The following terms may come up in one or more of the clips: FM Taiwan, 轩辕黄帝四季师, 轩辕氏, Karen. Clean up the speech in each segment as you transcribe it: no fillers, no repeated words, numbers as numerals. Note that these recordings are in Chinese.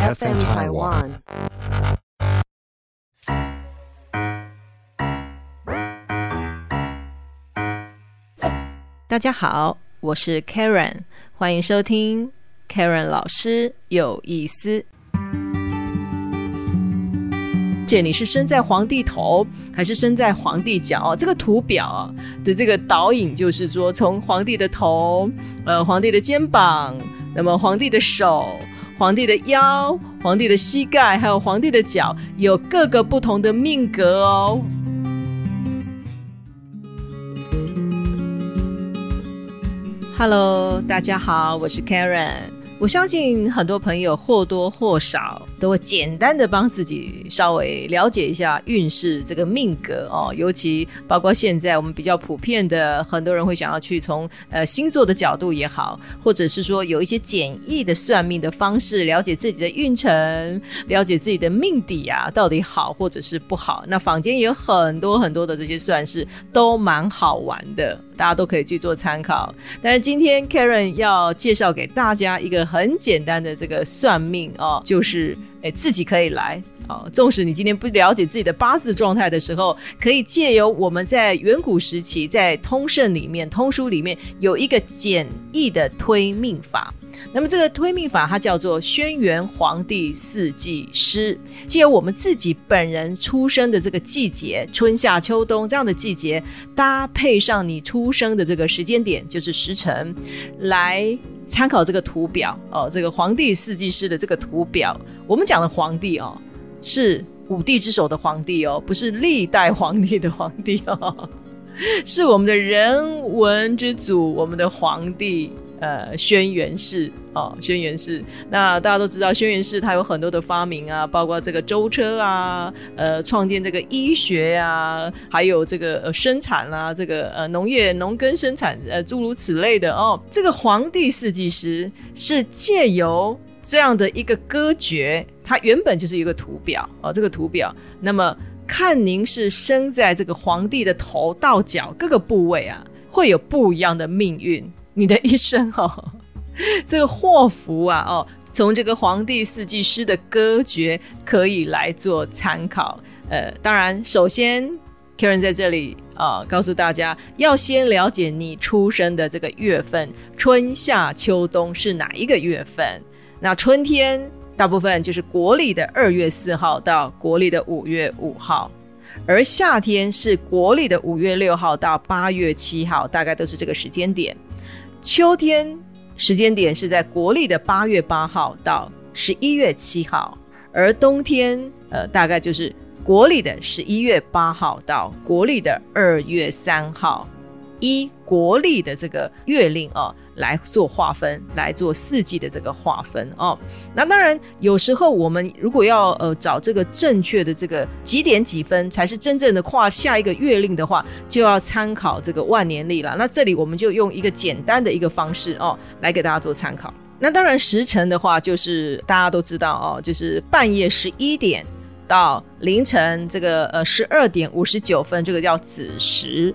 FM Taiwan。大家好，我是 Karen， 欢迎收听 Karen 老师有意思。你是身在皇帝头还是身在皇帝脚，这个图表的这个导引就是说，从皇帝的头、皇帝的肩膀，那么皇帝的手、皇帝的腰、皇帝的膝盖，还有皇帝的脚，有各个不同的命格哦。Hello， 大家好，我是 Karen。我相信很多朋友或多或少都会简单的帮自己稍微了解一下运势这个命格哦，尤其包括现在我们比较普遍的，很多人会想要去从星座的角度也好，或者是说有一些简易的算命的方式，了解自己的运程，了解自己的命底啊，到底好或者是不好。那坊间也有很多很多的这些算式，都蛮好玩的，大家都可以去做参考。但是今天 Karen 要介绍给大家一个很简单的这个算命哦，就是自己可以来哦，纵使你今天不了解自己的八字状态的时候，可以借由我们在远古时期在通胜里面、通书里面有一个简易的推命法。那么这个推命法它叫做轩辕黄帝四季师，借由我们自己本人出生的这个季节，春夏秋冬这样的季节，搭配上你出生的这个时间点，就是时辰，来参考这个图表哦，这个黄帝四季师的这个图表。我们讲的皇帝哦，是五帝之首的皇帝哦，不是历代皇帝的皇帝哦，是我们的人文之祖，我们的皇帝轩辕氏哦，轩辕氏。那大家都知道，轩辕氏他有很多的发明啊，包括这个舟车啊，创建这个医学啊，还有这个生产啊，这个农业农耕生产诸如此类的哦。这个黄帝四季师是借由这样的一个歌诀，它原本就是一个图表哦，这个图表，那么看您是生在这个皇帝的头到脚各个部位啊，会有不一样的命运。你的一生哦，这个祸福啊哦，从这个黄帝四季师的歌诀可以来做参考。当然，首先 Karen 在这里啊，告诉大家要先了解你出生的这个月份，春夏秋冬是哪一个月份？那春天大部分就是国历的2月4号到国历的5月5号。而夏天是国历的5月6号到8月7号，大概都是这个时间点。秋天时间点是在国历的8月8号到11月7号，而冬天大概就是国历的11月8号到国历的2月3号，依国历的这个月令哦来做划分，来做四季的这个划分哦。那当然，有时候我们如果要找这个正确的这个几点几分才是真正的跨下一个月令的话，就要参考这个万年历了。那这里我们就用一个简单的一个方式哦，来给大家做参考。那当然时辰的话，就是大家都知道哦，就是半夜11点到凌晨这个12点59分，这个叫子时。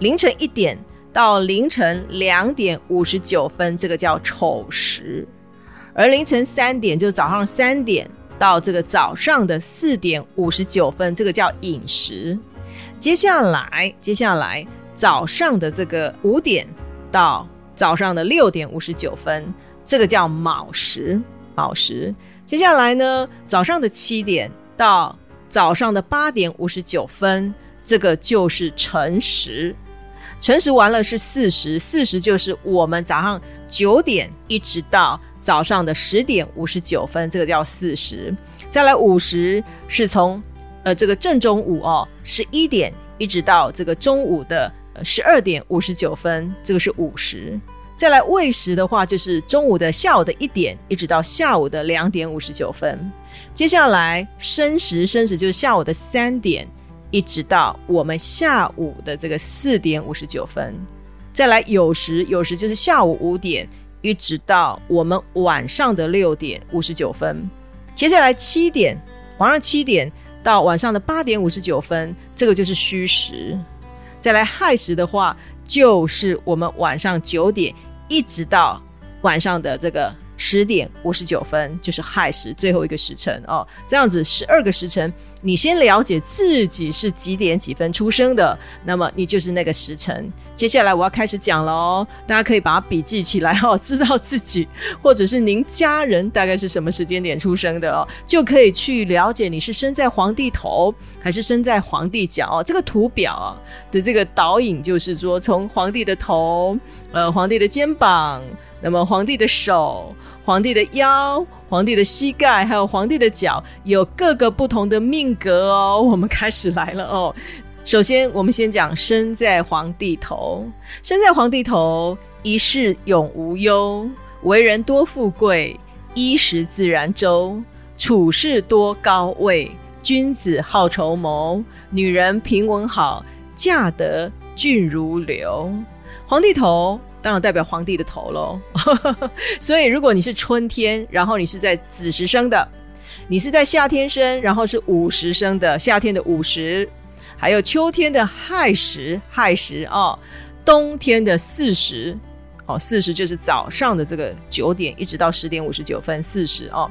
凌晨1点到凌晨2点59分，这个叫丑时，而凌晨3点就早上3点到这个早上的4点59分，这个叫寅时。接下来早上的这个5点到早上的6点59分，这个叫卯时。接下来呢，早上的7点到早上的8点59分，这个就是辰时。辰时完了是巳时，就是我们早上9点一直到早上的10点59分，这个叫巳时。再来午时是从这个正中午哦，11点一直到这个中午的12点59分，这个是午时。再来未时的话，就是中午的下午的1点一直到下午的2点59分。接下来申时就是下午的3点。一直到我们下午的这个4点59分，再来酉时就是下午5点，一直到我们晚上的6点59分。接下来7点，晚上7点到晚上的8点59分，这个就是戌时。再来亥时的话，就是我们晚上9点一直到晚上的这个10点59分就是亥时最后一个时辰哦，这样子12个时辰，你先了解自己是几点几分出生的，那么你就是那个时辰。接下来我要开始讲了哦，大家可以把它笔记起来哦，知道自己或者是您家人大概是什么时间点出生的哦，就可以去了解你是生在皇帝头还是生在皇帝脚哦。这个图表啊的这个导引就是说，从皇帝的头、皇帝的肩膀，那么皇帝的手、皇帝的腰、皇帝的膝盖，还有皇帝的脚，有各个不同的命格哦。我们开始来了哦。首先我们先讲身在皇帝头。身在皇帝头，一世永无忧，为人多富贵，衣食自然周，处事多高位，君子好筹谋，女人平稳好，嫁得俊如流。皇帝头当然代表皇帝的头咯所以如果你是春天，然后你是在子时生的，你是在夏天生，然后是午时生的，夏天的午时，还有秋天的亥时哦，冬天的巳时哦，巳时就是早上的这个9点一直到10点59分巳时哦，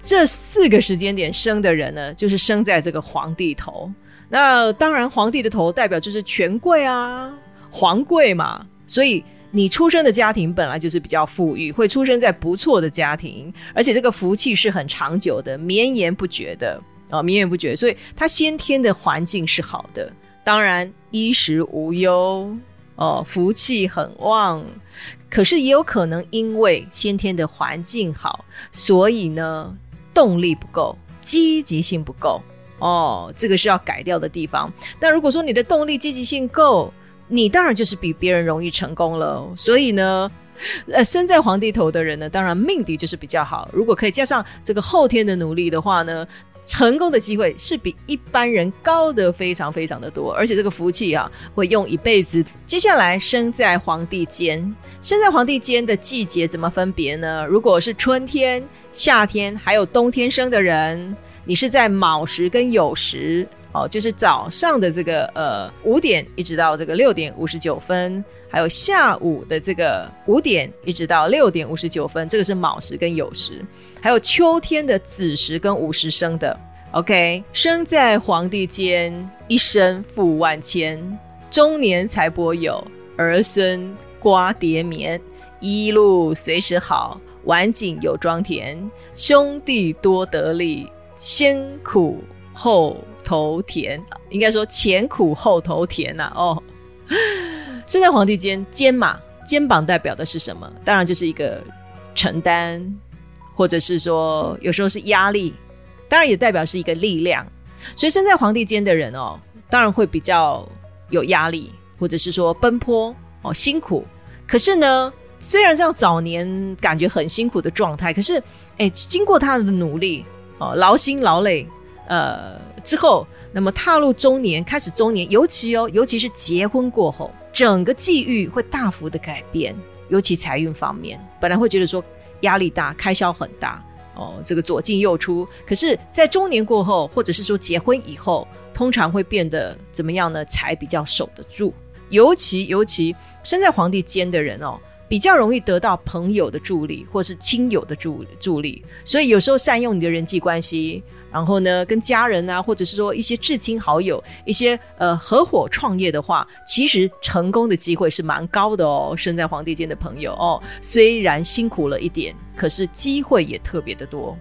这4个时间点生的人呢，就是生在这个皇帝头。那当然皇帝的头代表就是权贵啊，皇贵嘛，所以你出生的家庭本来就是比较富裕，会出生在不错的家庭，而且这个福气是很长久的，绵延不绝的哦，绵延不绝，所以它先天的环境是好的。当然衣食无忧哦，福气很旺，可是也有可能因为先天的环境好，所以呢动力不够，积极性不够哦，这个是要改掉的地方。但如果说你的动力积极性够，你当然就是比别人容易成功了。所以呢身在皇帝头的人呢，当然命底就是比较好，如果可以加上这个后天的努力的话呢，成功的机会是比一般人高的非常非常的多，而且这个福气啊会用一辈子。接下来生在皇帝间。生在皇帝间的季节怎么分别呢？如果是春天、夏天还有冬天生的人，你是在卯时跟酉时哦，就是早上的这个5点一直到这个6点59分，还有下午的这个5点一直到6点59分，这个是卯时跟酉时，还有秋天的子时跟午时生的。 OK， 生在皇帝间，一生富万千，中年才博有，儿孙瓜瓞绵，一路随时好，晚景有庄田，兄弟多得利，先苦后头甜，应该说前苦后头甜啊哦。身在皇帝间，肩嘛，肩膀代表的是什么？当然就是一个承担，或者是说有时候是压力，当然也代表是一个力量。所以身在皇帝间的人哦，当然会比较有压力，或者是说奔波哦，辛苦。可是呢，虽然这样早年感觉很辛苦的状态，可是经过他的努力哦，劳心劳累之后，那么踏入中年，开始中年，尤其是结婚过后，整个际遇会大幅的改变，尤其财运方面，本来会觉得说压力大，开销很大哦，这个左进右出，可是在中年过后，或者是说结婚以后，通常会变得怎么样呢？财比较守得住，尤其身在皇帝间的人哦，比较容易得到朋友的助力，或是亲友的助力，所以有时候善用你的人际关系，然后呢跟家人啊，或者是说一些至亲好友，一些合伙创业的话，其实成功的机会是蛮高的哦。身在皇帝间的朋友哦，虽然辛苦了一点，可是机会也特别的多。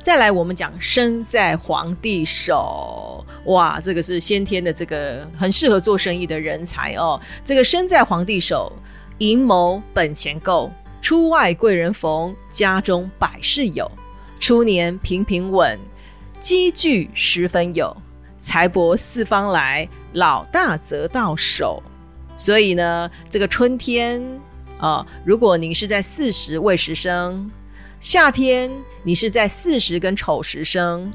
再来我们讲身在皇帝手。哇，这个是先天的，这个很适合做生意的人才哦。这个身在皇帝手，盈谋本钱够，出外贵人逢，家中百事有，初年平平稳，积聚10分有，财帛四方来，老大则到手。所以呢这个春天如果你是在巳时未时生，夏天你是在巳时跟丑时生，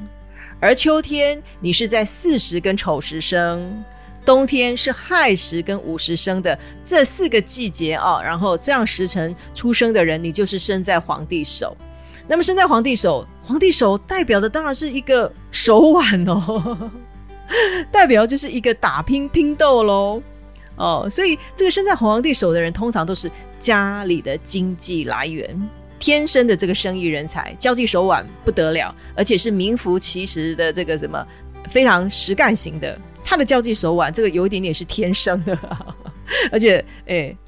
而秋天你是在巳时跟丑时生，冬天是亥时跟午时生的，这4个季节啊，然后这样时辰出生的人，你就是身在皇帝手。那么身在皇帝手，皇帝手代表的当然是一个手腕哦，代表就是一个打拼拼斗咯哦，所以这个身在皇帝手的人，通常都是家里的经济来源，天生的这个生意人才，交际手腕不得了，而且是名副其实的这个什么非常实干型的，他的交际手腕这个有一点点是天生的而且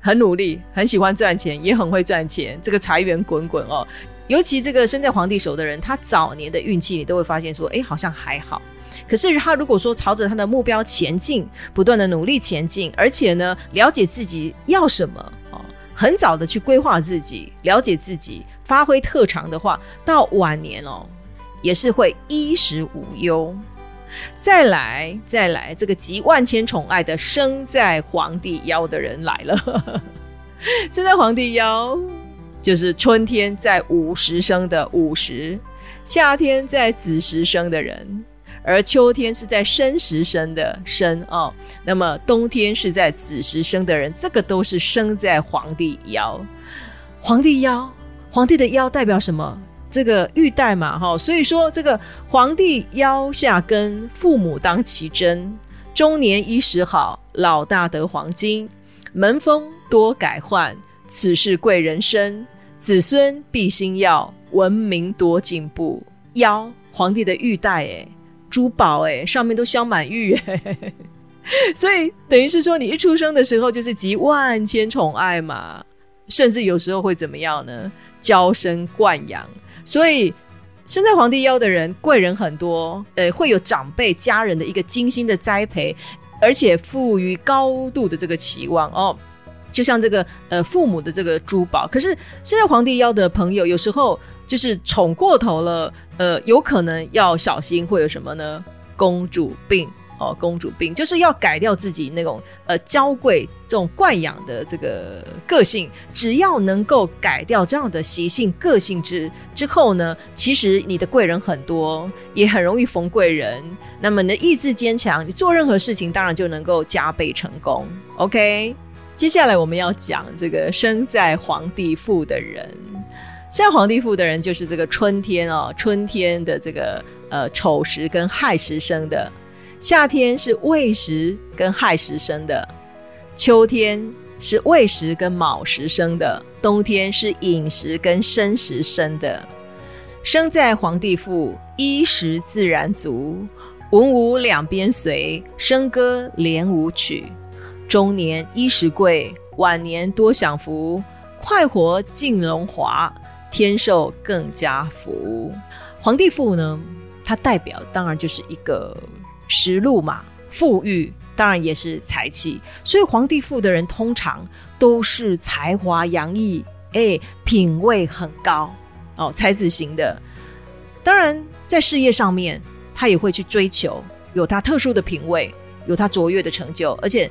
很努力，很喜欢赚钱，也很会赚钱，这个财源滚滚哦。尤其这个身在皇帝手的人，他早年的运气你都会发现说好像还好，可是他如果说朝着他的目标前进，不断的努力前进，而且呢了解自己要什么，很早的去规划自己，了解自己，发挥特长的话，到晚年也是会衣食无忧。再来这个集万千宠爱的生在皇帝夭的人来了生在皇帝夭就是春天在午时生的午时，夏天在子时生的人，而秋天是在申时生的申那么冬天是在子时生的人，这个都是生在皇帝夭。皇帝的夭代表什么？这个玉带嘛所以说这个皇帝腰下根，父母当其真，中年衣食好，老大得黄金，门风多改换，此事贵人生，子孙必兴耀，文明多进步。腰皇帝的玉带珠宝上面都镶满玉所以等于是说你一出生的时候就是集万千宠爱嘛，甚至有时候会怎么样呢？娇生惯养。所以身在皇帝夭的人贵人很多，会有长辈家人的一个精心的栽培，而且赋予高度的这个期望就像这个父母的这个珠宝。可是身在皇帝夭的朋友有时候就是宠过头了，有可能要小心会有什么呢？公主病公主病就是要改掉自己那种娇贵这种惯养的这个个性，只要能够改掉这样的习性个性之后呢，其实你的贵人很多，也很容易逢贵人，那么你的意志坚强，你做任何事情当然就能够加倍成功。 OK， 接下来我们要讲这个生在皇帝父的人。生在皇帝父的人就是这个春天春天的这个丑时跟亥时生的，夏天是未时跟亥时生的，秋天是未时跟卯时生的，冬天是寅时跟申时生的。生在皇帝父，衣食自然足，文武两边随，笙歌连舞曲。中年衣食贵，晚年多享福，快活尽荣华，天寿更加福。皇帝父呢，它代表当然就是一个食禄嘛，富裕当然也是财气，所以皇帝父的人通常都是才华洋溢，品味很高才子型的。当然在事业上面他也会去追求，有他特殊的品味，有他卓越的成就，而且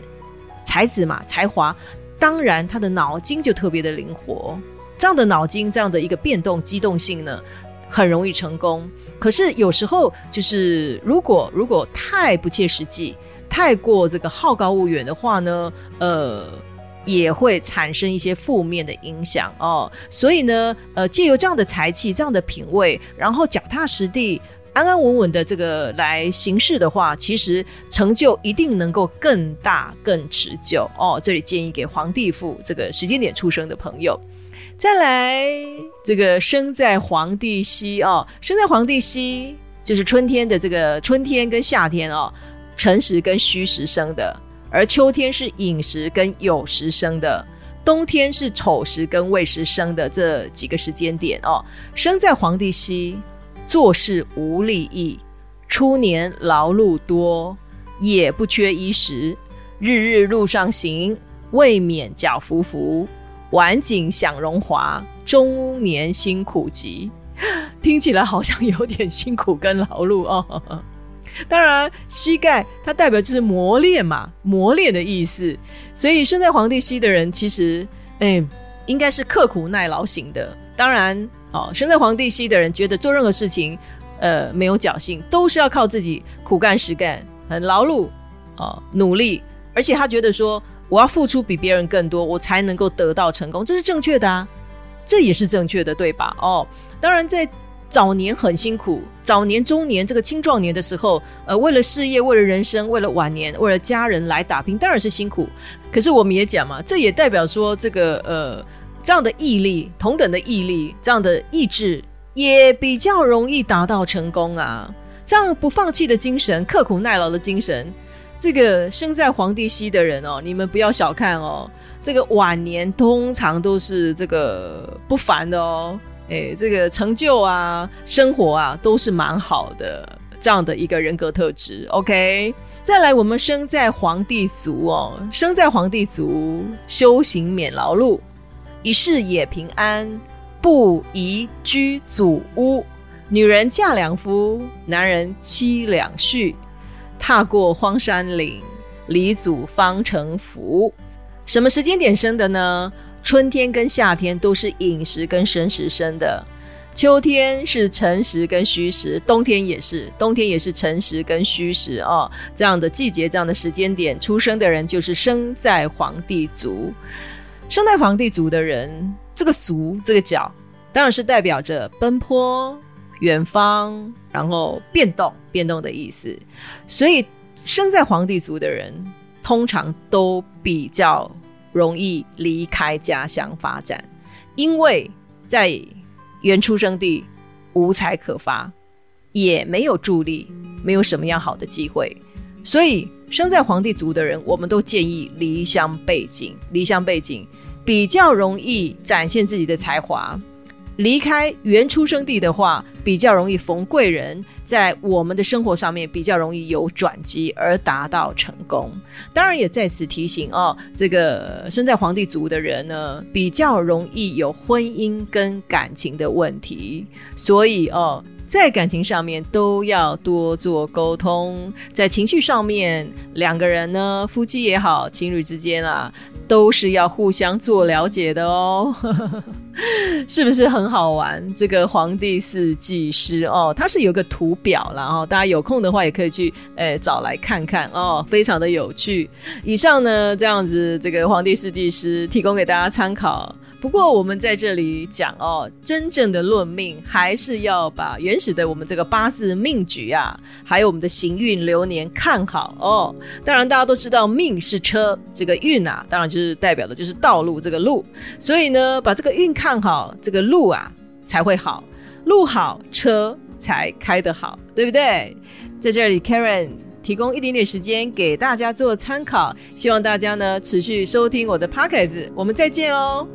才子嘛，才华，当然他的脑筋就特别的灵活，这样的脑筋，这样的一个变动机动性呢很容易成功。可是有时候就是如果太不切实际，太过这个好高骛远的话呢，也会产生一些负面的影响所以呢，藉由这样的才气，这样的品味，然后脚踏实地，安安稳稳的这个来行事的话，其实成就一定能够更大更持久这里建议给皇帝父这个时间点出生的朋友。再来这个生在皇帝西生在皇帝西就是春天的这个春天跟夏天辰时跟戌时生的，而秋天是寅时跟酉时生的，冬天是丑时跟未时生的，这几个时间点生在皇帝西，做事无利益，初年劳碌多，也不缺衣食，日日路上行，未免脚浮浮，晚景享荣华，中年辛苦极。听起来好像有点辛苦跟劳碌当然膝盖它代表就是磨练嘛，磨练的意思，所以生在皇帝膝的人其实应该是刻苦耐劳型的。当然生在皇帝膝的人觉得做任何事情没有侥幸，都是要靠自己苦干实干，很劳碌努力，而且他觉得说我要付出比别人更多，我才能够得到成功，这是正确的这也是正确的，对吧当然在早年很辛苦，早年中年这个青壮年的时候为了事业，为了人生，为了晚年，为了家人来打拼，当然是辛苦。可是我们也讲嘛，这也代表说这个这样的毅力，同等的毅力，这样的意志也比较容易达到成功啊。这样不放弃的精神，刻苦耐劳的精神，这个生在皇帝膝的人哦，你们不要小看哦，这个晚年通常都是这个不凡的哦，哎，这个成就啊，生活啊，都是蛮好的，这样的一个人格特质 OK。 再来我们生在皇帝族哦，生在皇帝族修行免劳碌，一世也平安，不宜居祖屋，女人嫁两夫，男人妻两婿，踏过荒山岭，离祖方成福。什么时间点生的呢？春天跟夏天都是寅时跟申时生的，秋天是辰时跟戌时，冬天也是，冬天也是辰时跟戌时哦。这样的季节，这样的时间点出生的人，就是生在皇帝族。生在皇帝族的人，这个族这个角当然是代表着奔波、远方，然后变动，变动的意思。所以生在皇帝族的人通常都比较容易离开家乡发展，因为在原出生地无才可发，也没有助力，没有什么样好的机会。所以生在皇帝族的人，我们都建议离乡背井，离乡背井比较容易展现自己的才华，离开原出生地的话比较容易逢贵人，在我们的生活上面比较容易有转机而达到成功。当然也在此提醒哦，这个生在皇帝族的人呢，比较容易有婚姻跟感情的问题，所以哦，在感情上面都要多做沟通，在情绪上面两个人呢，夫妻也好，情侣之间啊，都是要互相做了解的哦。是不是很好玩？这个皇帝四季诗哦，它是有个图表啦哦，大家有空的话也可以去找来看看哦，非常的有趣。以上呢，这样子这个皇帝四季诗提供给大家参考。不过我们在这里讲哦，真正的论命还是要把原始的我们这个八字命局啊，还有我们的行运流年看好哦。当然大家都知道命是车，这个运啊，当然就是代表的就是道路这个路，所以呢把这个运看好，这个路啊才会好，路好车才开得好，对不对？在这里 Karen提供一点点时间给大家做参考，希望大家呢持续收听我的 Podcast， 我们再见哦。